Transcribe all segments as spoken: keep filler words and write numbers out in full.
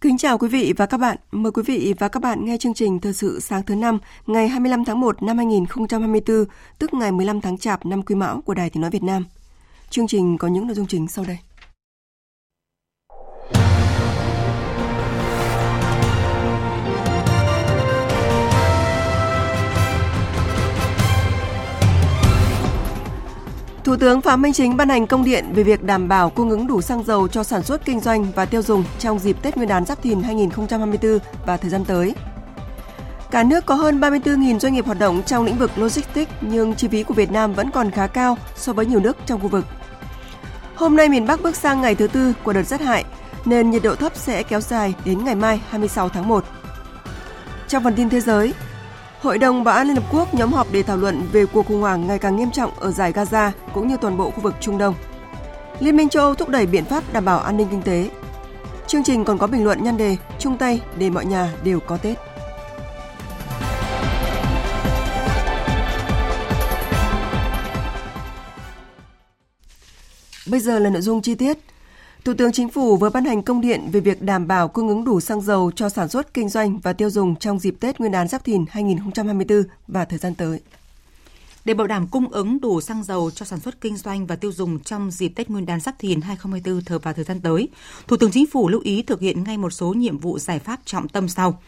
Kính chào quý vị và các bạn. Mời quý vị và các bạn nghe chương trình Thời sự sáng thứ năm ngày hai mươi lăm tháng một năm hai nghìn không trăm hai mươi tư, tức ngày mười lăm tháng Chạp năm Quý Mão của Đài Tiếng nói Việt Nam. Chương trình có những nội dung chính sau đây. Thủ tướng Phạm Minh Chính ban hành công điện về việc đảm bảo cung ứng đủ xăng dầu cho sản xuất kinh doanh và tiêu dùng trong dịp Tết Nguyên đán Giáp Thìn hai nghìn không trăm hai mươi tư và thời gian tới. Cả nước có hơn ba mươi tư nghìn doanh nghiệp hoạt động trong lĩnh vực logistics nhưng chi phí của Việt Nam vẫn còn khá cao so với nhiều nước trong khu vực. Hôm nay miền Bắc bước sang ngày thứ tư của đợt rét hại nên nhiệt độ thấp sẽ kéo dài đến ngày mai hai mươi sáu tháng một. Trong phần tin thế giới, Hội đồng Bảo an Liên hợp quốc nhóm họp để thảo luận về cuộc khủng hoảng ngày càng nghiêm trọng ở Dải Gaza cũng như toàn bộ khu vực Trung Đông. Liên minh châu Âu thúc đẩy biện pháp đảm bảo an ninh kinh tế. Chương trình còn có bình luận nhan đề chung tay để mọi nhà đều có Tết. Bây giờ là nội dung chi tiết. Thủ tướng Chính phủ vừa ban hành công điện về việc đảm bảo cung ứng đủ xăng dầu cho sản xuất, kinh doanh và tiêu dùng trong dịp Tết Nguyên đán Giáp Thìn hai nghìn không trăm hai mươi tư và thời gian tới. Để bảo đảm cung ứng đủ xăng dầu cho sản xuất, kinh doanh và tiêu dùng trong dịp Tết Nguyên đán Giáp Thìn hai nghìn không trăm hai mươi tư và thời gian tới, Thủ tướng Chính phủ lưu ý thực hiện ngay một số nhiệm vụ giải pháp trọng tâm sau.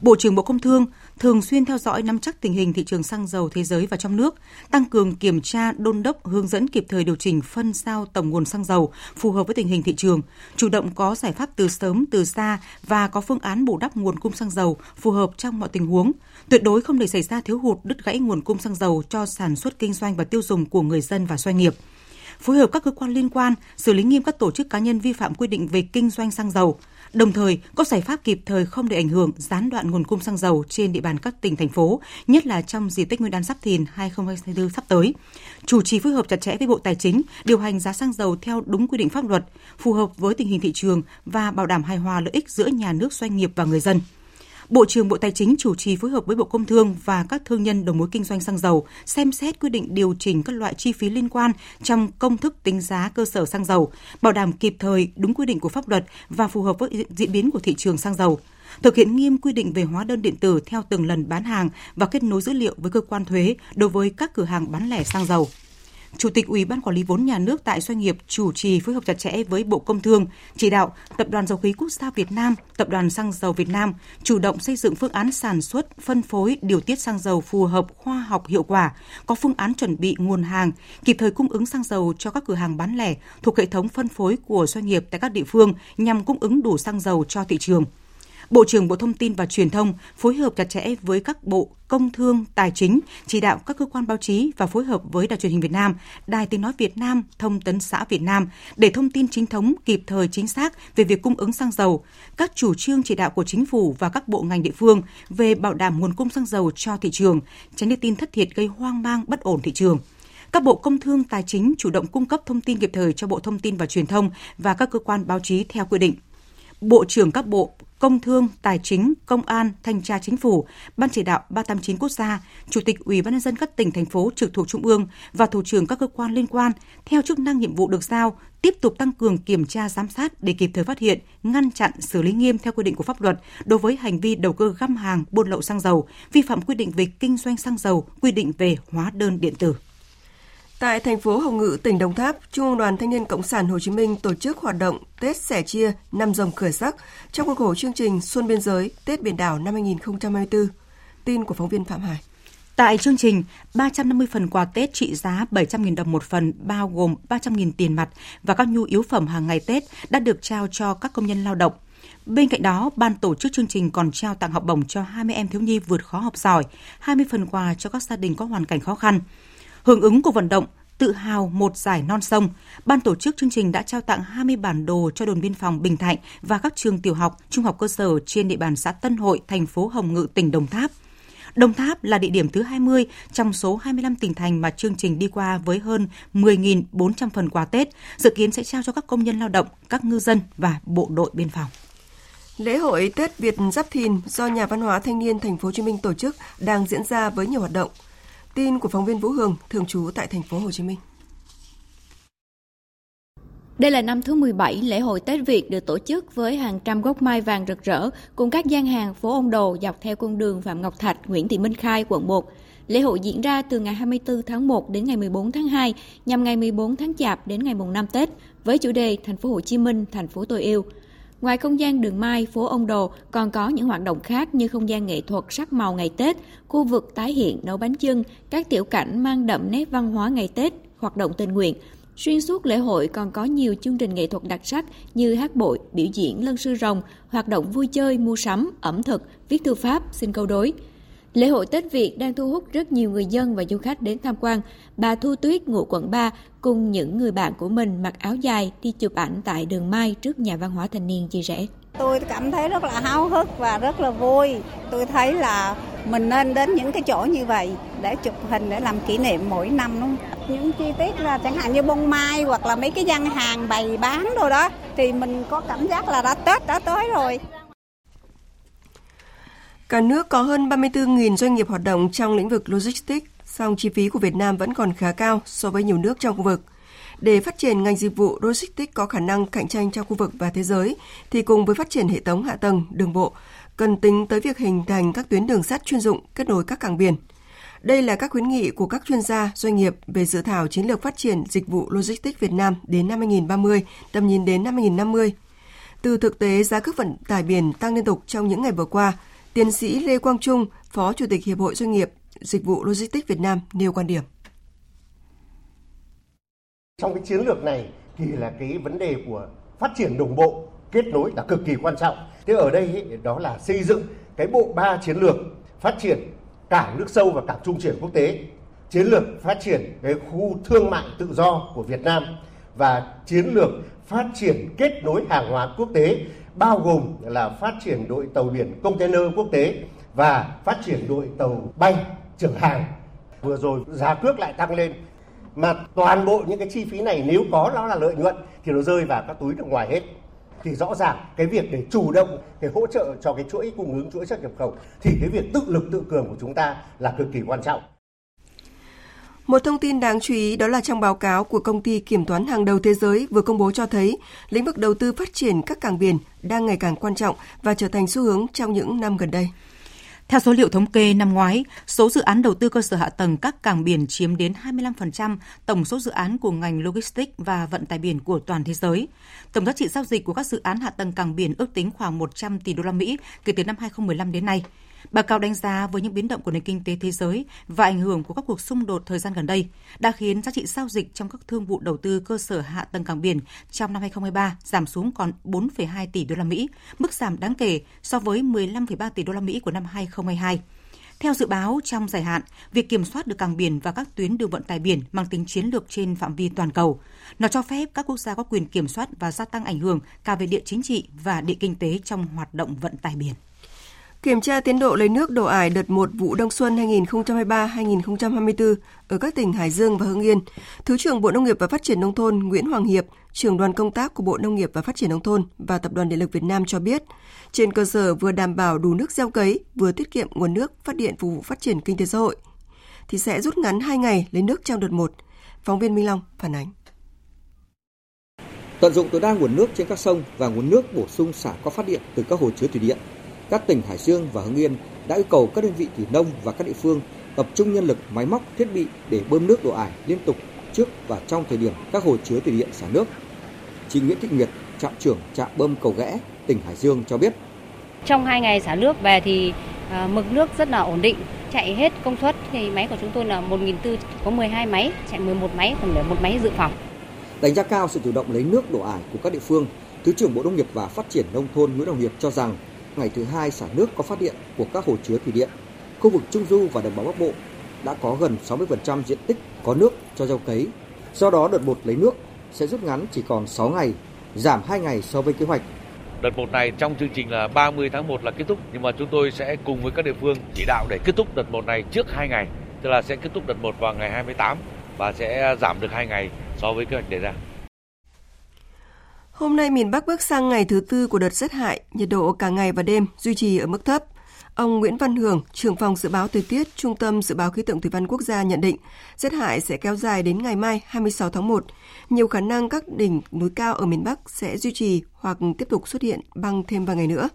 Bộ trưởng Bộ Công Thương thường xuyên theo dõi nắm chắc tình hình thị trường xăng dầu thế giới và trong nước, tăng cường kiểm tra, đôn đốc, hướng dẫn kịp thời điều chỉnh phân giao tổng nguồn xăng dầu phù hợp với tình hình thị trường, chủ động có giải pháp từ sớm từ xa và có phương án bù đắp nguồn cung xăng dầu phù hợp trong mọi tình huống, tuyệt đối không để xảy ra thiếu hụt, đứt gãy nguồn cung xăng dầu cho sản xuất kinh doanh và tiêu dùng của người dân và doanh nghiệp. Phối hợp các cơ quan liên quan xử lý nghiêm các tổ chức, cá nhân vi phạm quy định về kinh doanh xăng dầu. Đồng thời, có giải pháp kịp thời không để ảnh hưởng, gián đoạn nguồn cung xăng dầu trên địa bàn các tỉnh, thành phố, nhất là trong dịp Tết Nguyên đán Giáp Thìn hai nghìn không trăm hai mươi tư sắp tới. Chủ trì phối hợp chặt chẽ với Bộ Tài chính, điều hành giá xăng dầu theo đúng quy định pháp luật, phù hợp với tình hình thị trường và bảo đảm hài hòa lợi ích giữa nhà nước, doanh nghiệp và người dân. Bộ trưởng Bộ Tài chính chủ trì phối hợp với Bộ Công Thương và các thương nhân đầu mối kinh doanh xăng dầu xem xét quy định điều chỉnh các loại chi phí liên quan trong công thức tính giá cơ sở xăng dầu, bảo đảm kịp thời, đúng quy định của pháp luật và phù hợp với diễn biến của thị trường xăng dầu. Thực hiện nghiêm quy định về hóa đơn điện tử theo từng lần bán hàng và kết nối dữ liệu với cơ quan thuế đối với các cửa hàng bán lẻ xăng dầu. Chủ tịch Ủy ban Quản lý vốn nhà nước tại doanh nghiệp chủ trì phối hợp chặt chẽ với Bộ Công Thương, chỉ đạo Tập đoàn Dầu khí Quốc gia Việt Nam, Tập đoàn Xăng dầu Việt Nam chủ động xây dựng phương án sản xuất, phân phối, điều tiết xăng dầu phù hợp, khoa học, hiệu quả, có phương án chuẩn bị nguồn hàng, kịp thời cung ứng xăng dầu cho các cửa hàng bán lẻ thuộc hệ thống phân phối của doanh nghiệp tại các địa phương nhằm cung ứng đủ xăng dầu cho thị trường. Bộ trưởng Bộ Thông tin và Truyền thông phối hợp chặt chẽ với các bộ Công Thương, Tài chính, chỉ đạo các cơ quan báo chí và phối hợp với Đài Truyền hình Việt Nam, Đài Tiếng nói Việt Nam, Thông tấn xã Việt Nam để thông tin chính thống, kịp thời, chính xác về việc cung ứng xăng dầu, các chủ trương chỉ đạo của chính phủ và các bộ ngành địa phương về bảo đảm nguồn cung xăng dầu cho thị trường, tránh đưa tin thất thiệt gây hoang mang, bất ổn thị trường. Các Bộ Công Thương, Tài chính chủ động cung cấp thông tin kịp thời cho Bộ Thông tin và Truyền thông và các cơ quan báo chí theo quy định. Bộ trưởng các bộ Công Thương, Tài chính, Công an, Thanh tra Chính phủ, Ban chỉ đạo ba tám chín quốc gia, Chủ tịch Ủy ban nhân dân các tỉnh, thành phố trực thuộc Trung ương và thủ trưởng các cơ quan liên quan theo chức năng nhiệm vụ được giao tiếp tục tăng cường kiểm tra, giám sát để kịp thời phát hiện, ngăn chặn, xử lý nghiêm theo quy định của pháp luật đối với hành vi đầu cơ găm hàng, buôn lậu xăng dầu, vi phạm quy định về kinh doanh xăng dầu, quy định về hóa đơn điện tử. Tại thành phố Hồng Ngự, tỉnh Đồng Tháp, Trung ương Đoàn Thanh niên Cộng sản Hồ Chí Minh tổ chức hoạt động Tết sẻ chia năm rồng khởi sắc trong khuôn khổ chương trình Xuân biên giới Tết biển đảo năm hai nghìn không trăm hai mươi tư. Tin của phóng viên Phạm Hải. Tại chương trình, ba trăm năm mươi phần quà Tết trị giá bảy trăm nghìn đồng một phần, bao gồm ba trăm nghìn tiền mặt và các nhu yếu phẩm hàng ngày Tết đã được trao cho các công nhân lao động. Bên cạnh đó, ban tổ chức chương trình còn trao tặng học bổng cho hai mươi em thiếu nhi vượt khó học giỏi, hai mươi phần quà cho các gia đình có hoàn cảnh khó khăn. Hưởng ứng cuộc vận động Tự hào một giải non sông, ban tổ chức chương trình đã trao tặng hai mươi bản đồ cho đồn biên phòng Bình Thạnh và các trường tiểu học, trung học cơ sở trên địa bàn xã Tân Hội, thành phố Hồng Ngự, tỉnh Đồng Tháp. Đồng Tháp là địa điểm thứ hai mươi trong số hai mươi lăm tỉnh thành mà chương trình đi qua với hơn mười nghìn bốn trăm phần quà Tết, dự kiến sẽ trao cho các công nhân lao động, các ngư dân và bộ đội biên phòng. Lễ hội Tết Việt Giáp Thìn do Nhà văn hóa Thanh niên Thành phố Hồ Chí Minh tổ chức đang diễn ra với nhiều hoạt động. Tin của phóng viên Vũ Hương, thường trú tại Thành phố Hồ Chí Minh. Đây là năm thứ mười bảy lễ hội Tết Việt được tổ chức với hàng trăm gốc mai vàng rực rỡ cùng các gian hàng phố ông đồ dọc theo con đường Phạm Ngọc Thạch, Nguyễn Thị Minh Khai, quận một. Lễ hội diễn ra từ ngày hai mươi tư tháng một đến ngày mười bốn tháng hai, nhằm ngày mười bốn tháng Chạp đến ngày mùng năm Tết với chủ đề Thành phố Hồ Chí Minh, thành phố tôi yêu. Ngoài không gian đường Mai, phố Ông Đồ, còn có những hoạt động khác như không gian nghệ thuật sắc màu ngày Tết, khu vực tái hiện nấu bánh chưng, các tiểu cảnh mang đậm nét văn hóa ngày Tết, hoạt động tình nguyện. Xuyên suốt lễ hội còn có nhiều chương trình nghệ thuật đặc sắc như hát bội, biểu diễn lân sư rồng, hoạt động vui chơi, mua sắm, ẩm thực, viết thư pháp, xin câu đối. Lễ hội Tết Việt đang thu hút rất nhiều người dân và du khách đến tham quan. Bà Thu Tuyết, ngụ quận ba, cùng những người bạn của mình mặc áo dài đi chụp ảnh tại đường Mai trước Nhà văn hóa Thanh niên chia sẻ. Tôi cảm thấy rất là háo hức và rất là vui. Tôi thấy là mình nên đến những cái chỗ như vậy để chụp hình, để làm kỷ niệm mỗi năm luôn. Những chi tiết là chẳng hạn như bông mai hoặc là mấy cái gian hàng bày bán đồ đó thì mình có cảm giác là đã Tết đã tới rồi. Cả nước có hơn ba mươi tư nghìn doanh nghiệp hoạt động trong lĩnh vực logistics, song chi phí của Việt Nam vẫn còn khá cao so với nhiều nước trong khu vực. Để phát triển ngành dịch vụ logistics có khả năng cạnh tranh trong khu vực và thế giới, thì cùng với phát triển hệ thống hạ tầng, đường bộ, cần tính tới việc hình thành các tuyến đường sắt chuyên dụng kết nối các cảng biển. Đây là các khuyến nghị của các chuyên gia, doanh nghiệp về dự thảo chiến lược phát triển dịch vụ logistics Việt Nam đến năm hai không ba không, tầm nhìn đến năm hai không năm không. Từ thực tế, giá cước vận tải biển tăng liên tục trong những ngày vừa qua, Tiến sĩ Lê Quang Trung, Phó Chủ tịch Hiệp hội Doanh nghiệp Dịch vụ Logistics Việt Nam nêu quan điểm. Trong cái chiến lược này thì là cái vấn đề của phát triển đồng bộ, kết nối là cực kỳ quan trọng. Thế ở đây ấy, đó là xây dựng cái bộ ba chiến lược phát triển cảng nước sâu và cảng trung chuyển quốc tế, chiến lược phát triển cái khu thương mại tự do của Việt Nam và chiến lược phát triển kết nối hàng hóa quốc tế, bao gồm là phát triển đội tàu biển container quốc tế và phát triển đội tàu bay chở hàng. Vừa rồi giá cước lại tăng lên, mà toàn bộ những cái chi phí này nếu có nó là lợi nhuận thì nó rơi vào các túi nước ngoài hết. Thì rõ ràng cái việc để chủ động, để hỗ trợ cho cái chuỗi cung ứng, chuỗi xuất nhập khẩu thì cái việc tự lực tự cường của chúng ta là cực kỳ quan trọng. Một thông tin đáng chú ý đó là trong báo cáo của công ty kiểm toán hàng đầu thế giới vừa công bố cho thấy, lĩnh vực đầu tư phát triển các cảng biển đang ngày càng quan trọng và trở thành xu hướng trong những năm gần đây. Theo số liệu thống kê năm ngoái, số dự án đầu tư cơ sở hạ tầng các cảng biển chiếm đến hai mươi lăm phần trăm tổng số dự án của ngành logistics và vận tải biển của toàn thế giới. Tổng giá trị giao dịch của các dự án hạ tầng cảng biển ước tính khoảng một trăm tỷ đô la Mỹ kể từ năm hai không một năm đến nay. Báo cáo đánh giá với những biến động của nền kinh tế thế giới và ảnh hưởng của các cuộc xung đột thời gian gần đây đã khiến giá trị giao dịch trong các thương vụ đầu tư cơ sở hạ tầng cảng biển trong năm hai không hai ba giảm xuống còn bốn phẩy hai tỷ đô la Mỹ, mức giảm đáng kể so với mười lăm phẩy ba tỷ đô la Mỹ của năm hai không hai hai. Theo dự báo, trong dài hạn, việc kiểm soát được cảng biển và các tuyến đường vận tải biển mang tính chiến lược trên phạm vi toàn cầu, nó cho phép các quốc gia có quyền kiểm soát và gia tăng ảnh hưởng cả về địa chính trị và địa kinh tế trong hoạt động vận tải biển. Kiểm tra tiến độ lấy nước đổ ải đợt một vụ đông xuân hai không hai ba đến hai không hai tư ở các tỉnh Hải Dương và Hưng Yên, Thứ trưởng Bộ Nông nghiệp và Phát triển Nông thôn Nguyễn Hoàng Hiệp, trưởng đoàn công tác của Bộ Nông nghiệp và Phát triển Nông thôn và Tập đoàn Điện lực Việt Nam cho biết, trên cơ sở vừa đảm bảo đủ nước gieo cấy, vừa tiết kiệm nguồn nước phát điện phục vụ phát triển kinh tế xã hội, thì sẽ rút ngắn hai ngày lấy nước trong đợt một. Phóng viên Minh Long phản ánh. Tận dụng tối đa nguồn nước trên các sông và nguồn nước bổ sung xả có phát điện từ các hồ chứa thủy điện, các tỉnh Hải Dương và Hưng Yên đã yêu cầu các đơn vị thủy nông và các địa phương tập trung nhân lực, máy móc, thiết bị để bơm nước đổ ải liên tục trước và trong thời điểm các hồ chứa thủy điện xả nước. Chị Nguyễn Thị Nguyệt, trạm trưởng trạm bơm Cầu Ghẽ, tỉnh Hải Dương cho biết. Trong hai ngày xả nước về thì mực nước rất là ổn định, chạy hết công suất thì máy của chúng tôi là một nghìn bốn trăm, có mười hai máy, chạy mười một máy, còn để một máy dự phòng. Đánh giá cao sự chủ động lấy nước đổ ải của các địa phương, Thứ trưởng Bộ Nông nghiệp và Phát triển Nông thôn Nguyễn Hoàng Nguyên cho rằng ngày thứ hai xả nước có phát điện của các hồ chứa thủy điện, khu vực Trung Du và Đồng bằng Bắc Bộ đã có gần sáu mươi phần trăm diện tích có nước cho gieo cấy. Do đó đợt một lấy nước sẽ rút ngắn chỉ còn sáu ngày, giảm hai ngày so với kế hoạch. Đợt một này trong chương trình là ba mươi tháng một là kết thúc, nhưng mà chúng tôi sẽ cùng với các địa phương chỉ đạo để kết thúc đợt một này trước hai ngày, tức là sẽ kết thúc đợt một vào ngày hai mươi tám và sẽ giảm được hai ngày so với kế hoạch đề ra. Hôm nay miền Bắc bước sang ngày thứ tư của đợt rét hại, nhiệt độ cả ngày và đêm duy trì ở mức thấp. Ông Nguyễn Văn Hường, trưởng phòng dự báo thời tiết, Trung tâm Dự báo Khí tượng Thủy văn Quốc gia nhận định, rét hại sẽ kéo dài đến ngày mai hai mươi sáu tháng một. Nhiều khả năng các đỉnh núi cao ở miền Bắc sẽ duy trì hoặc tiếp tục xuất hiện băng thêm vài ngày nữa.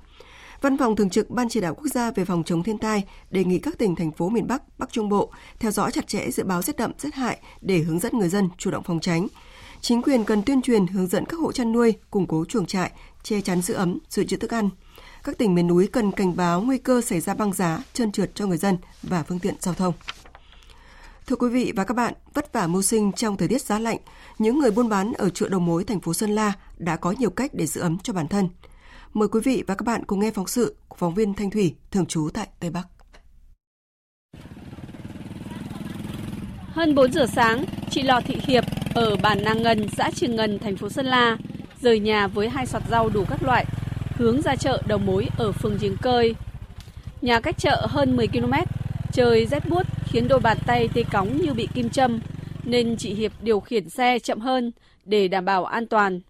Văn phòng Thường trực Ban Chỉ đạo Quốc gia về phòng chống thiên tai đề nghị các tỉnh, thành phố miền Bắc, Bắc Trung Bộ theo dõi chặt chẽ dự báo rét đậm, rét hại để hướng dẫn người dân chủ động phòng tránh. Chính quyền cần tuyên truyền hướng dẫn các hộ chăn nuôi, củng cố chuồng trại, che chắn giữ ấm, dự trữ thức ăn. Các tỉnh miền núi cần cảnh báo nguy cơ xảy ra băng giá, trơn trượt cho người dân và phương tiện giao thông. Thưa quý vị và các bạn, vất vả mưu sinh trong thời tiết giá lạnh, những người buôn bán ở chợ đầu mối thành phố Sơn La đã có nhiều cách để giữ ấm cho bản thân. Mời quý vị và các bạn cùng nghe phóng sự của phóng viên Thanh Thủy, thường trú tại Tây Bắc. Hơn bốn giờ sáng, chị Lò Thị Hiệp ở bản Nang Ngân, xã Trường Ngân, thành phố Sơn La, rời nhà với hai sọt rau đủ các loại, hướng ra chợ đầu mối ở phường Giếng Cơi. Nhà cách chợ hơn mười ki lô mét, trời rét buốt khiến đôi bàn tay tê cóng như bị kim châm, nên chị Hiệp điều khiển xe chậm hơn để đảm bảo an toàn.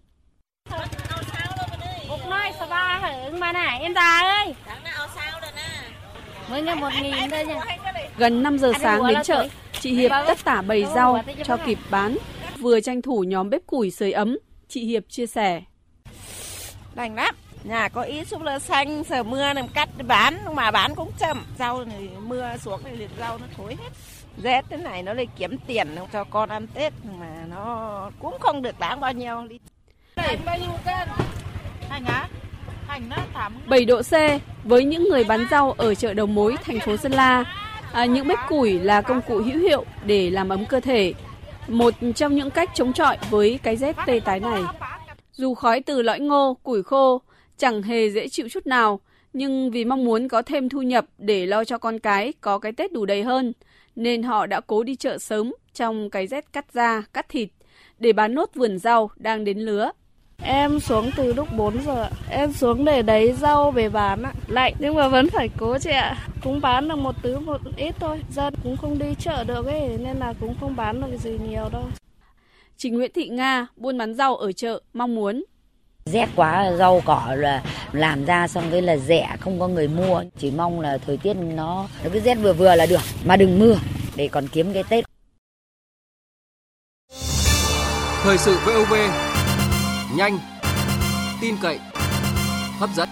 Gần năm giờ sáng đến chợ, chị Hiệp tất tả bày rau cho kịp bán, vừa tranh thủ nhóm bếp củi sưởi ấm, chị Hiệp chia sẻ. Đành lắm, nhà có ít súp lơ xanh, giờ mưa nên cắt bán, mà bán cũng chậm, rau thì mưa xuống thì rau nó thối hết. Rét thế này nó lại kiếm tiền cho con ăn Tết mà nó cũng không được đáng bao nhiêu. bảy độ C với những người bán rau ở chợ đầu mối thành phố Sơn La, à, những bếp củi là công cụ hữu hiệu để làm ấm cơ thể, một trong những cách chống chọi với cái rét tê tái này. Dù khói từ lõi ngô, củi khô chẳng hề dễ chịu chút nào, nhưng vì mong muốn có thêm thu nhập để lo cho con cái có cái Tết đủ đầy hơn, nên họ đã cố đi chợ sớm trong cái rét cắt da, cắt thịt để bán nốt vườn rau đang đến lứa. Em xuống từ lúc bốn giờ, em xuống để đấy rau về bán ạ. Lạnh nhưng mà vẫn phải cố chị ạ. Cũng bán được một thứ một ít thôi, dân cũng không đi chợ được ấy, nên là cũng không bán được gì nhiều đâu. Chị Nguyễn Thị Nga, buôn bán rau ở chợ, mong muốn. Rét quá, rau cỏ là làm ra xong cái là rẻ, không có người mua. Chỉ mong là thời tiết nó, nó cứ rét vừa vừa là được, mà đừng mưa để còn kiếm cái Tết. Thời sự vê o vê, nhanh, tin cậy, hấp dẫn.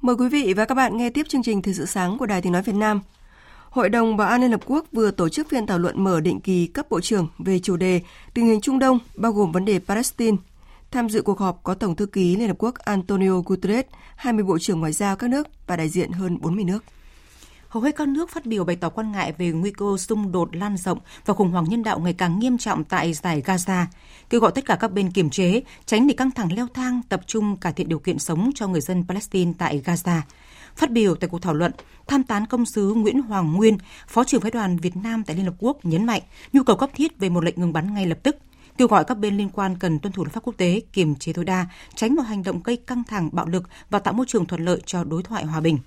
Mời quý vị và các bạn nghe tiếp chương trình Thời sự sáng của Đài Tiếng nói Việt Nam. Hội đồng Bảo an Liên hợp quốc vừa tổ chức phiên thảo luận mở định kỳ cấp bộ trưởng về chủ đề tình hình Trung Đông, bao gồm vấn đề Palestine. Tham dự cuộc họp có Tổng thư ký Liên hợp quốc Antonio Guterres, hai mươi bộ trưởng ngoại giao các nước và đại diện hơn bốn mươi nước. Hầu hết các nước phát biểu bày tỏ quan ngại về nguy cơ xung đột lan rộng và khủng hoảng nhân đạo ngày càng nghiêm trọng tại Dải Gaza, kêu gọi tất cả các bên kiềm chế, tránh để căng thẳng leo thang, tập trung cải thiện điều kiện sống cho người dân Palestine tại Gaza. Phát biểu tại cuộc thảo luận, tham tán công sứ Nguyễn Hoàng Nguyên, Phó trưởng phái đoàn Việt Nam tại Liên hợp quốc nhấn mạnh nhu cầu cấp thiết về một lệnh ngừng bắn ngay lập tức, kêu gọi các bên liên quan cần tuân thủ luật pháp quốc tế, kiềm chế tối đa, tránh mọi hành động gây căng thẳng, bạo lực và tạo môi trường thuận lợi cho đối thoại hòa bình.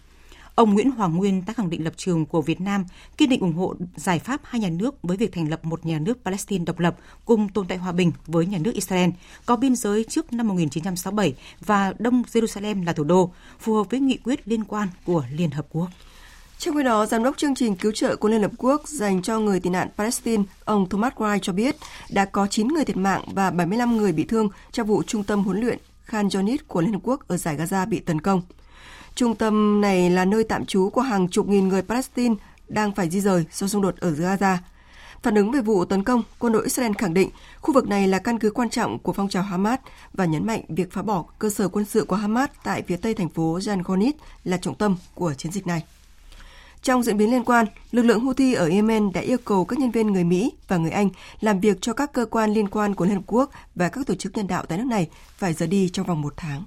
Ông Nguyễn Hoàng Nguyên đã khẳng định lập trường của Việt Nam kiên định ủng hộ giải pháp hai nhà nước với việc thành lập một nhà nước Palestine độc lập cùng tồn tại hòa bình với nhà nước Israel, có biên giới trước năm một nghìn chín trăm sáu mươi bảy và Đông Jerusalem là thủ đô, phù hợp với nghị quyết liên quan của Liên hợp quốc. Trong khi đó, Giám đốc chương trình cứu trợ của Liên hợp quốc dành cho người tị nạn Palestine, ông Thomas Wright cho biết đã có chín người thiệt mạng và bảy mươi lăm người bị thương trong vụ trung tâm huấn luyện Khan Younis của Liên hợp quốc ở Dải Gaza bị tấn công. Trung tâm này là nơi tạm trú của hàng chục nghìn người Palestine đang phải di rời do xung đột ở Gaza. Phản ứng về vụ tấn công, quân đội Israel khẳng định khu vực này là căn cứ quan trọng của phong trào Hamas và nhấn mạnh việc phá bỏ cơ sở quân sự của Hamas tại phía tây thành phố Jan Gonit là trọng tâm của chiến dịch này. Trong diễn biến liên quan, lực lượng Houthi ở Yemen đã yêu cầu các nhân viên người Mỹ và người Anh làm việc cho các cơ quan liên quan của Liên hợp quốc và các tổ chức nhân đạo tại nước này phải rời đi trong vòng một tháng.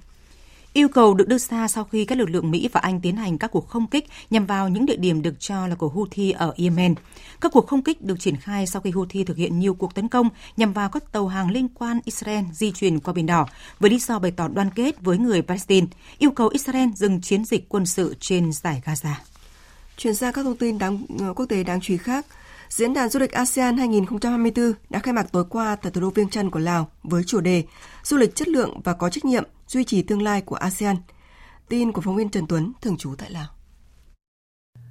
Yêu cầu được đưa ra sau khi các lực lượng Mỹ và Anh tiến hành các cuộc không kích nhằm vào những địa điểm được cho là của Houthi ở Yemen. Các cuộc không kích được triển khai sau khi Houthi thực hiện nhiều cuộc tấn công nhằm vào các tàu hàng liên quan Israel di chuyển qua Biển Đỏ với lý do bày tỏ đoàn kết với người Palestine, yêu cầu Israel dừng chiến dịch quân sự trên Dải Gaza. Chuyển sang các thông tin đáng, quốc tế đáng chú ý khác, Diễn đàn Du lịch a sê an hai không hai tư đã khai mạc tối qua tại thủ đô Viêng Chăn của Lào với chủ đề Du lịch chất lượng và có trách nhiệm duy trì tương lai của a sê an. Tin của phóng viên Trần Tuấn, thường trú tại Lào.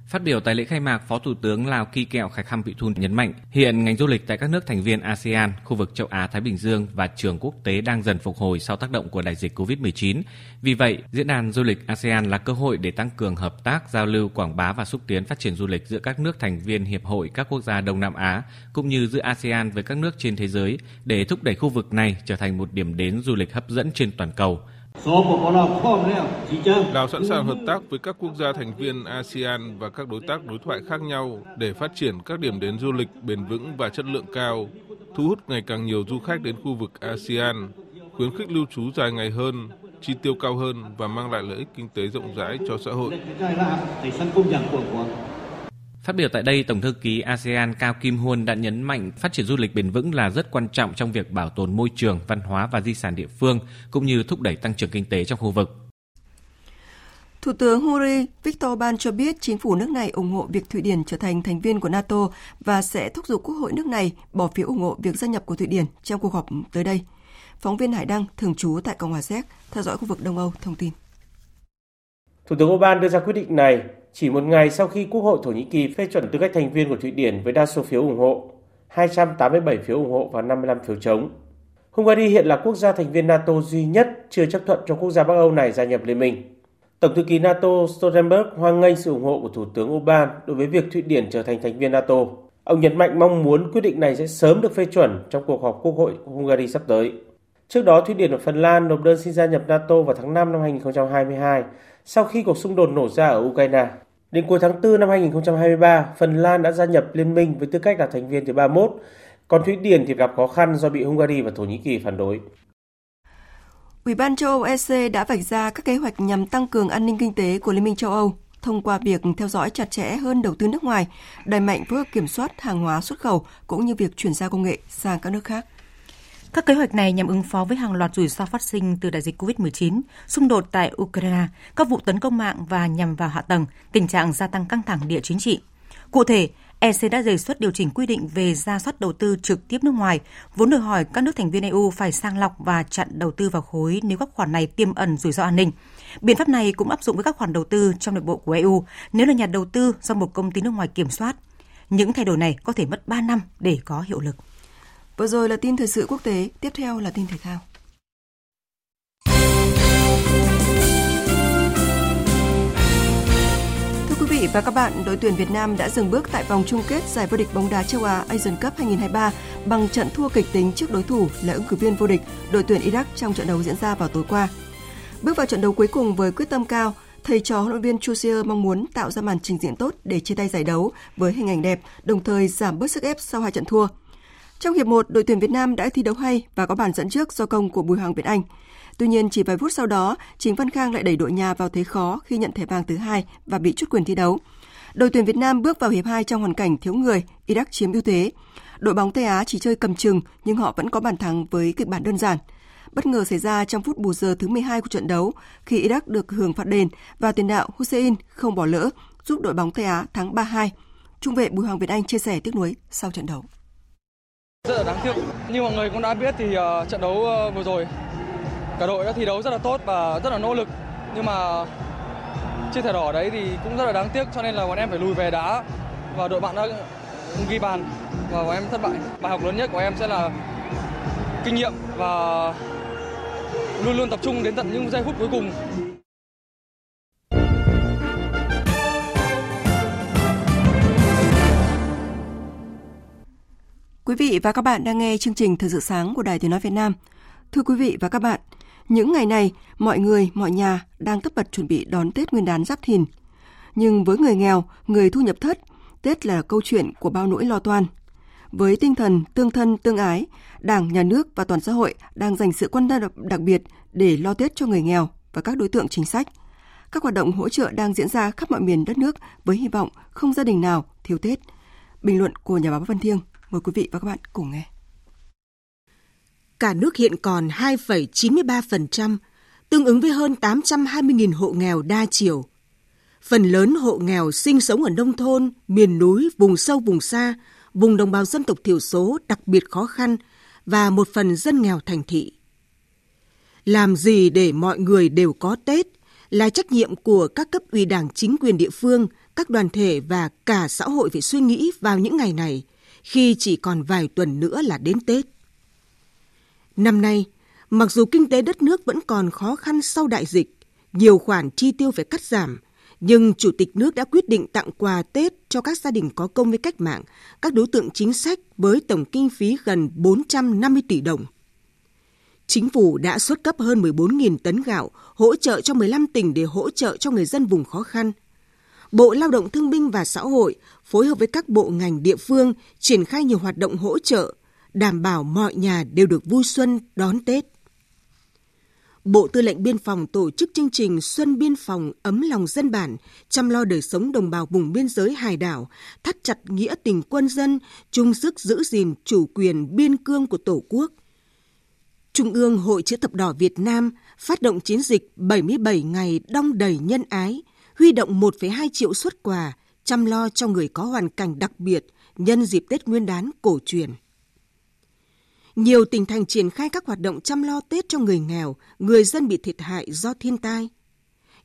Phát biểu tại lễ khai mạc, Phó Thủ tướng Lào Ki Kẹo Khải Khăm Bị Thu nhấn mạnh hiện ngành du lịch tại các nước thành viên a sê an, khu vực châu Á-Thái Bình Dương và trường quốc tế đang dần phục hồi sau tác động của đại dịch covid mười chín. Vì vậy, Diễn đàn Du lịch a sê an là cơ hội để tăng cường hợp tác, giao lưu, quảng bá và xúc tiến phát triển du lịch giữa các nước thành viên Hiệp hội các quốc gia Đông Nam Á, cũng như giữa a sê an với các nước trên thế giới để thúc đẩy khu vực này trở thành một điểm đến du lịch hấp dẫn trên toàn cầu. Lào sẵn sàng hợp tác với các quốc gia thành viên a sê an và các đối tác đối thoại khác nhau để phát triển các điểm đến du lịch bền vững và chất lượng cao, thu hút ngày càng nhiều du khách đến khu vực a sê an, khuyến khích lưu trú dài ngày hơn, chi tiêu cao hơn và mang lại lợi ích kinh tế rộng rãi cho xã hội. Phát biểu tại đây, Tổng thư ký a sê an Cao Kim Huôn đã nhấn mạnh phát triển du lịch bền vững là rất quan trọng trong việc bảo tồn môi trường, văn hóa và di sản địa phương, cũng như thúc đẩy tăng trưởng kinh tế trong khu vực. Thủ tướng Hungary Victor Orbán cho biết chính phủ nước này ủng hộ việc Thụy Điển trở thành thành viên của NATO và sẽ thúc giục Quốc hội nước này bỏ phiếu ủng hộ việc gia nhập của Thụy Điển trong cuộc họp tới đây. Phóng viên Hải Đăng, thường trú tại Cộng hòa Séc, theo dõi khu vực Đông Âu, thông tin. Thủ tướng Orbán đưa ra quyết định này chỉ một ngày sau khi Quốc hội Thổ Nhĩ Kỳ phê chuẩn tư cách thành viên của Thụy Điển với đa số phiếu ủng hộ, hai trăm tám mươi bảy phiếu ủng hộ và năm mươi lăm phiếu chống. Hungary hiện là quốc gia thành viên NATO duy nhất chưa chấp thuận cho quốc gia Bắc Âu này gia nhập liên minh. Tổng thư ký NATO Stoltenberg hoan nghênh sự ủng hộ của Thủ tướng Orbán đối với việc Thụy Điển trở thành thành viên NATO. Ông nhấn mạnh mong muốn quyết định này sẽ sớm được phê chuẩn trong cuộc họp Quốc hội Hungary sắp tới. Trước đó, Thụy Điển và Phần Lan nộp đơn xin gia nhập NATO vào tháng năm năm hai không hai hai sau khi cuộc xung đột nổ ra ở Ukraine. Đến cuối tháng tư năm hai không hai ba, Phần Lan đã gia nhập liên minh với tư cách là thành viên thứ ba mươi mốt, còn Thụy Điển thì gặp khó khăn do bị Hungary và Thổ Nhĩ Kỳ phản đối. Ủy ban châu Âu E C đã vạch ra các kế hoạch nhằm tăng cường an ninh kinh tế của Liên minh châu Âu thông qua việc theo dõi chặt chẽ hơn đầu tư nước ngoài, đẩy mạnh phối hợp kiểm soát hàng hóa xuất khẩu cũng như việc chuyển giao công nghệ sang các nước khác. Các kế hoạch này nhằm ứng phó với hàng loạt rủi ro phát sinh từ đại dịch covid mười chín, xung đột tại Ukraine, các vụ tấn công mạng và nhằm vào hạ tầng, tình trạng gia tăng căng thẳng địa chính trị. Cụ thể, e xê đã đề xuất điều chỉnh quy định về rà soát đầu tư trực tiếp nước ngoài, vốn đòi hỏi các nước thành viên e u phải sàng lọc và chặn đầu tư vào khối nếu các khoản này tiềm ẩn rủi ro an ninh. Biện pháp này cũng áp dụng với các khoản đầu tư trong nội bộ của e u nếu là nhà đầu tư do một công ty nước ngoài kiểm soát. Những thay đổi này có thể mất ba năm để có hiệu lực. Vừa rồi là tin thời sự quốc tế, tiếp theo là tin thể thao. Thưa quý vị và các bạn, đội tuyển Việt Nam đã dừng bước tại vòng chung kết giải vô địch bóng đá châu Á Asian Cup hai không hai ba bằng trận thua kịch tính trước đối thủ là ứng cử viên vô địch đội tuyển Iraq trong trận đấu diễn ra vào tối qua. Bước vào trận đấu cuối cùng với quyết tâm cao, thầy trò huấn luyện viên Chu Siêu mong muốn tạo ra màn trình diễn tốt để chia tay giải đấu với hình ảnh đẹp, đồng thời giảm bớt sức ép sau hai trận thua. Trong hiệp một, đội tuyển Việt Nam đã thi đấu hay và có bàn dẫn trước do công của Bùi Hoàng Việt Anh. Tuy nhiên, chỉ vài phút sau đó, Trịnh Văn Khang lại đẩy đội nhà vào thế khó khi nhận thẻ vàng thứ hai và bị trút quyền thi đấu. Đội tuyển Việt Nam bước vào hiệp hai trong hoàn cảnh thiếu người, Iraq chiếm ưu thế. Đội bóng Tây Á chỉ chơi cầm chừng nhưng họ vẫn có bàn thắng với kịch bản đơn giản. Bất ngờ xảy ra trong phút bù giờ thứ mười hai của trận đấu khi Iraq được hưởng phạt đền và tiền đạo Hussein không bỏ lỡ, giúp đội bóng Tây Á thắng ba hai. Trung vệ Bùi Hoàng Việt Anh chia sẻ tiếc nuối sau trận đấu. Rất là đáng tiếc. Như mọi người cũng đã biết thì uh, trận đấu uh, vừa rồi cả đội đã thi đấu rất là tốt và rất là nỗ lực, nhưng mà chiếc thẻ đỏ đấy thì cũng rất là đáng tiếc, cho nên là bọn em phải lùi về đá và đội bạn đã ghi bàn và bọn em thất bại. Bài học lớn nhất của em sẽ là kinh nghiệm và luôn luôn tập trung đến tận những giây phút cuối cùng. Quý vị và các bạn đang nghe chương trình Thời sự sáng của Đài Tiếng nói Việt Nam. Thưa quý vị và các bạn, những ngày này, mọi người, mọi nhà đang tất bật chuẩn bị đón Tết Nguyên đán Giáp Thìn. Nhưng với người nghèo, người thu nhập thấp, Tết là câu chuyện của bao nỗi lo toan. Với tinh thần tương thân tương ái, Đảng, Nhà nước và toàn xã hội đang dành sự quan tâm đặc biệt để lo Tết cho người nghèo và các đối tượng chính sách. Các hoạt động hỗ trợ đang diễn ra khắp mọi miền đất nước với hy vọng không gia đình nào thiếu Tết. Bình luận của nhà báo Văn Thiêng. Mời quý vị và các bạn cùng nghe. Cả nước hiện còn hai phẩy chín mươi ba phần trăm, tương ứng với hơn tám trăm hai mươi nghìn hộ nghèo đa chiều. Phần lớn hộ nghèo sinh sống ở nông thôn, miền núi, vùng sâu vùng xa, vùng đồng bào dân tộc thiểu số đặc biệt khó khăn và một phần dân nghèo thành thị. Làm gì để mọi người đều có Tết là trách nhiệm của các cấp ủy Đảng, chính quyền địa phương, các đoàn thể và cả xã hội phải suy nghĩ vào những ngày này, khi chỉ còn vài tuần nữa là đến Tết. Năm nay, mặc dù kinh tế đất nước vẫn còn khó khăn sau đại dịch, nhiều khoản chi tiêu phải cắt giảm, nhưng Chủ tịch nước đã quyết định tặng quà Tết cho các gia đình có công với cách mạng, các đối tượng chính sách với tổng kinh phí gần bốn trăm năm mươi tỷ đồng. Chính phủ đã xuất cấp hơn mười bốn nghìn tấn gạo, hỗ trợ cho mười lăm tỉnh để hỗ trợ cho người dân vùng khó khăn. Bộ Lao động Thương binh và Xã hội phối hợp với các bộ ngành địa phương triển khai nhiều hoạt động hỗ trợ, đảm bảo mọi nhà đều được vui xuân đón Tết. Bộ Tư lệnh Biên phòng tổ chức chương trình Xuân Biên phòng ấm lòng dân bản, chăm lo đời sống đồng bào vùng biên giới hải đảo, thắt chặt nghĩa tình quân dân, chung sức giữ gìn chủ quyền biên cương của Tổ quốc. Trung ương Hội Chữ Thập Đỏ Việt Nam phát động chiến dịch bảy mươi bảy ngày đong đầy nhân ái, huy động một phẩy hai triệu suất quà chăm lo cho người có hoàn cảnh đặc biệt nhân dịp Tết Nguyên đán cổ truyền. Nhiều tỉnh thành triển khai các hoạt động chăm lo Tết cho người nghèo, người dân bị thiệt hại do thiên tai.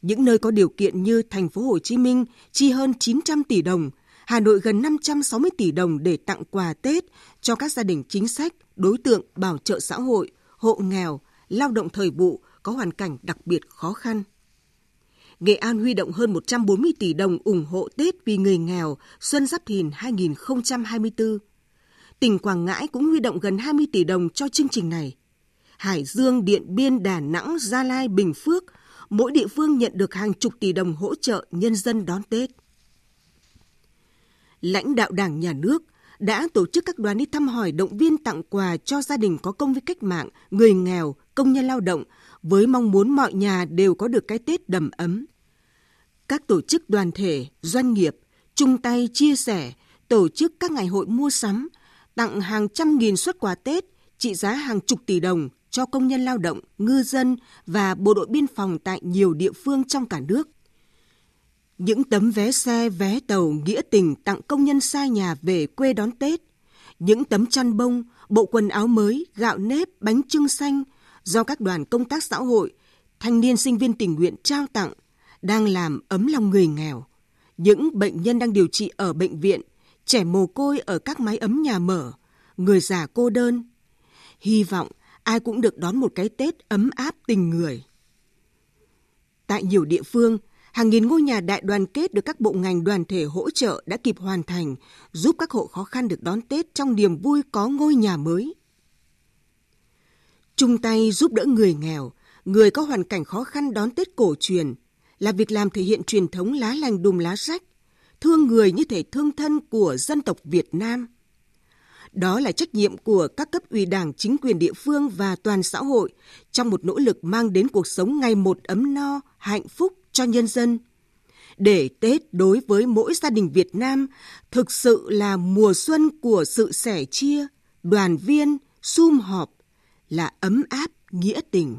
Những nơi có điều kiện như thành phố Hồ Chí Minh chi hơn chín trăm tỷ đồng, Hà Nội gần năm trăm sáu mươi tỷ đồng để tặng quà Tết cho các gia đình chính sách, đối tượng bảo trợ xã hội, hộ nghèo, lao động thời vụ có hoàn cảnh đặc biệt khó khăn. Nghệ An huy động hơn một trăm bốn mươi tỷ đồng ủng hộ Tết vì người nghèo Xuân Giáp Thìn hai không hai tư. Tỉnh Quảng Ngãi cũng huy động gần hai mươi tỷ đồng cho chương trình này. Hải Dương, Điện Biên, Đà Nẵng, Gia Lai, Bình Phước, mỗi địa phương nhận được hàng chục tỷ đồng hỗ trợ nhân dân đón Tết. Lãnh đạo Đảng, Nhà nước đã tổ chức các đoàn đi thăm hỏi, động viên, tặng quà cho gia đình có công với cách mạng, người nghèo, công nhân lao động, với mong muốn mọi nhà đều có được cái Tết đầm ấm. Các tổ chức đoàn thể, doanh nghiệp chung tay chia sẻ, tổ chức các ngày hội mua sắm, tặng hàng trăm nghìn suất quà Tết trị giá hàng chục tỷ đồng cho công nhân lao động, ngư dân và bộ đội biên phòng tại nhiều địa phương trong cả nước. Những tấm vé xe, vé tàu nghĩa tình tặng công nhân xa nhà về quê đón Tết, những tấm chăn bông, bộ quần áo mới, gạo nếp, bánh chưng xanh do các đoàn công tác xã hội, thanh niên sinh viên tình nguyện trao tặng đang làm ấm lòng người nghèo, những bệnh nhân đang điều trị ở bệnh viện, trẻ mồ côi ở các mái ấm nhà mở, người già cô đơn. Hy vọng ai cũng được đón một cái Tết ấm áp tình người. Tại nhiều địa phương, hàng nghìn ngôi nhà đại đoàn kết được các bộ ngành đoàn thể hỗ trợ đã kịp hoàn thành, giúp các hộ khó khăn được đón Tết trong niềm vui có ngôi nhà mới. Chung tay giúp đỡ người nghèo, người có hoàn cảnh khó khăn đón Tết cổ truyền là việc làm thể hiện truyền thống lá lành đùm lá rách, thương người như thể thương thân của dân tộc Việt Nam. Đó là trách nhiệm của các cấp ủy Đảng, chính quyền địa phương và toàn xã hội trong một nỗ lực mang đến cuộc sống ngày một ấm no, hạnh phúc cho nhân dân. Để Tết đối với mỗi gia đình Việt Nam thực sự là mùa xuân của sự sẻ chia, đoàn viên, sum họp, là ấm áp, nghĩa tình.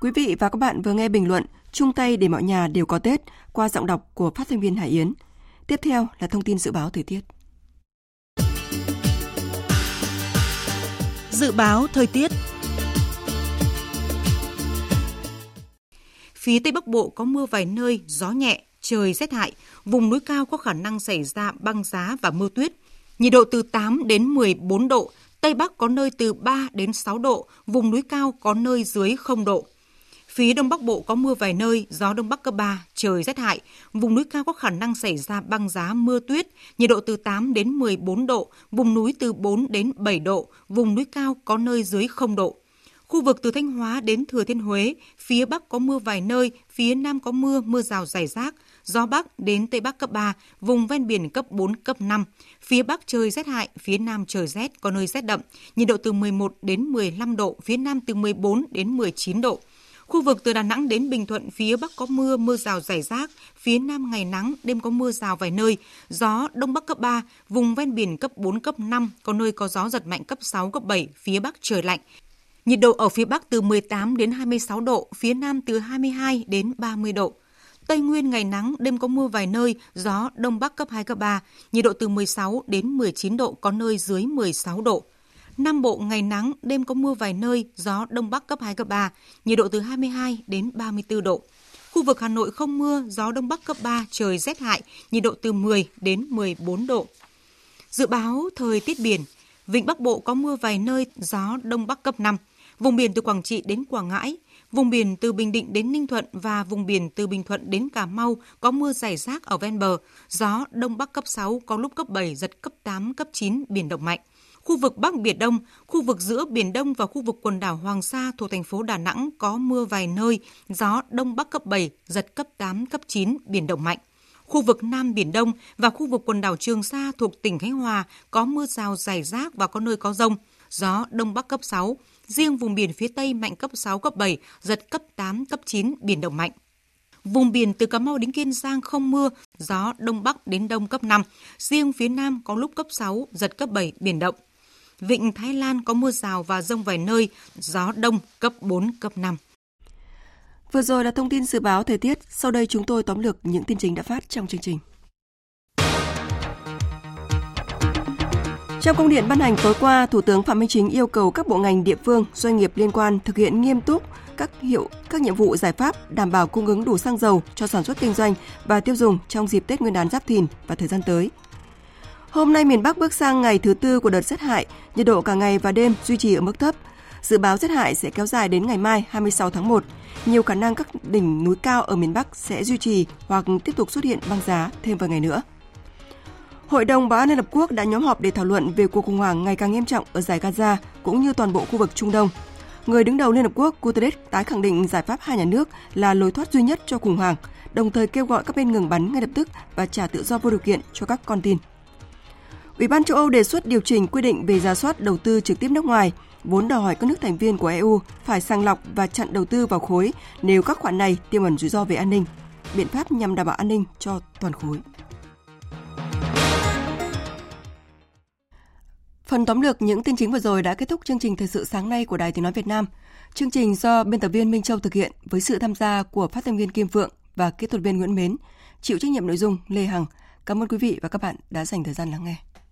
Quý vị và các bạn vừa nghe bình luận chung tay để mọi nhà đều có Tết qua giọng đọc của phát thanh viên Hải Yến. Tiếp theo là thông tin dự báo thời tiết. Dự báo thời tiết. Phía Tây Bắc Bộ có mưa vài nơi, gió nhẹ, trời rét hại, vùng núi cao có khả năng xảy ra băng giá và mưa tuyết. Nhiệt độ từ tám đến mười bốn độ, Tây Bắc có nơi từ ba đến sáu độ, vùng núi cao có nơi dưới không độ. Phía Đông Bắc Bộ có mưa vài nơi, gió Đông Bắc cấp ba, trời rét hại. Vùng núi cao có khả năng xảy ra băng giá mưa tuyết, nhiệt độ từ tám đến mười bốn độ, vùng núi từ bốn đến bảy độ, vùng núi cao có nơi dưới không độ. Khu vực từ Thanh Hóa đến Thừa Thiên Huế, phía Bắc có mưa vài nơi, phía Nam có mưa, mưa rào rải rác, gió Bắc đến Tây Bắc cấp ba, vùng ven biển cấp bốn, cấp năm. Phía Bắc trời rét hại, phía Nam trời rét, có nơi rét đậm, nhiệt độ từ mười một đến mười lăm độ, phía Nam từ mười bốn đến mười chín độ. Khu vực từ Đà Nẵng đến Bình Thuận, phía Bắc có mưa, mưa rào rải rác, phía Nam ngày nắng, đêm có mưa rào vài nơi, gió Đông Bắc cấp ba, vùng ven biển cấp bốn, cấp năm, có nơi có gió giật mạnh cấp sáu, cấp bảy, phía Bắc trời lạnh. Nhiệt độ ở phía Bắc từ mười tám đến hai mươi sáu độ, phía Nam từ hai mươi hai đến ba mươi độ. Tây Nguyên ngày nắng, đêm có mưa vài nơi, gió Đông Bắc cấp hai, cấp ba, nhiệt độ từ mười sáu đến mười chín độ, có nơi dưới mười sáu độ. Nam Bộ ngày nắng, đêm có mưa vài nơi, gió Đông Bắc cấp hai, cấp ba, nhiệt độ từ hai mươi hai đến ba mươi tư độ. Khu vực Hà Nội không mưa, gió Đông Bắc cấp ba, trời rét hại, nhiệt độ từ mười đến mười bốn độ. Dự báo thời tiết biển, Vịnh Bắc Bộ có mưa vài nơi, gió Đông Bắc cấp năm. Vùng biển từ Quảng Trị đến Quảng Ngãi, vùng biển từ Bình Định đến Ninh Thuận và vùng biển từ Bình Thuận đến Cà Mau có mưa rải rác ở ven bờ, gió Đông Bắc cấp sáu, có lúc cấp bảy, giật cấp tám, cấp chín, biển động mạnh. Khu vực Bắc Biển Đông, khu vực giữa Biển Đông và khu vực quần đảo Hoàng Sa thuộc thành phố Đà Nẵng có mưa vài nơi, gió Đông Bắc cấp bảy, giật cấp tám, cấp chín, biển động mạnh. Khu vực Nam Biển Đông và khu vực quần đảo Trường Sa thuộc tỉnh Khánh Hòa có mưa rào rải rác và có nơi có dông, gió Đông Bắc cấp sáu. Riêng vùng biển phía Tây mạnh cấp sáu, cấp bảy, giật cấp tám, cấp chín, biển động mạnh. Vùng biển từ Cà Mau đến Kiên Giang không mưa, gió Đông Bắc đến Đông cấp năm. Riêng phía Nam có lúc cấp sáu, giật cấp bảy, biển động. Vịnh Thái Lan có mưa rào và dông vài nơi, gió Đông cấp bốn, cấp năm. Vừa rồi là thông tin dự báo thời tiết, sau đây chúng tôi tóm lược những tin chính đã phát trong chương trình. Trong công điện ban hành tối qua, Thủ tướng Phạm Minh Chính yêu cầu các bộ ngành, địa phương, doanh nghiệp liên quan thực hiện nghiêm túc các hiệu các nhiệm vụ giải pháp đảm bảo cung ứng đủ xăng dầu cho sản xuất kinh doanh và tiêu dùng trong dịp Tết Nguyên đán Giáp Thìn và thời gian tới. Hôm nay miền Bắc bước sang ngày thứ tư của đợt rét hại, nhiệt độ cả ngày và đêm duy trì ở mức thấp. Dự báo rét hại sẽ kéo dài đến ngày mai hai mươi sáu tháng một. Nhiều khả năng các đỉnh núi cao ở miền Bắc sẽ duy trì hoặc tiếp tục xuất hiện băng giá thêm vài ngày nữa. Hội đồng Bảo an Liên hợp quốc đã nhóm họp để thảo luận về cuộc khủng hoảng ngày càng nghiêm trọng ở Dải Gaza cũng như toàn bộ khu vực Trung Đông. Người đứng đầu Liên hợp quốc Guterres tái khẳng định giải pháp hai nhà nước là lối thoát duy nhất cho khủng hoảng, đồng thời kêu gọi các bên ngừng bắn ngay lập tức và trả tự do vô điều kiện cho các con tin. Ủy ban châu Âu đề xuất điều chỉnh quy định về rà soát đầu tư trực tiếp nước ngoài, vốn đòi hỏi các nước thành viên của e u phải sàng lọc và chặn đầu tư vào khối nếu các khoản này tiềm ẩn rủi ro về an ninh, biện pháp nhằm đảm bảo an ninh cho toàn khối. Phần tóm lược những tin chính vừa rồi đã kết thúc chương trình Thời sự sáng nay của Đài Tiếng nói Việt Nam. Chương trình do biên tập viên Minh Châu thực hiện với sự tham gia của phát thanh viên Kim Phượng và kỹ thuật viên Nguyễn Mến, chịu trách nhiệm nội dung Lê Hằng. Cảm ơn quý vị và các bạn đã dành thời gian lắng nghe.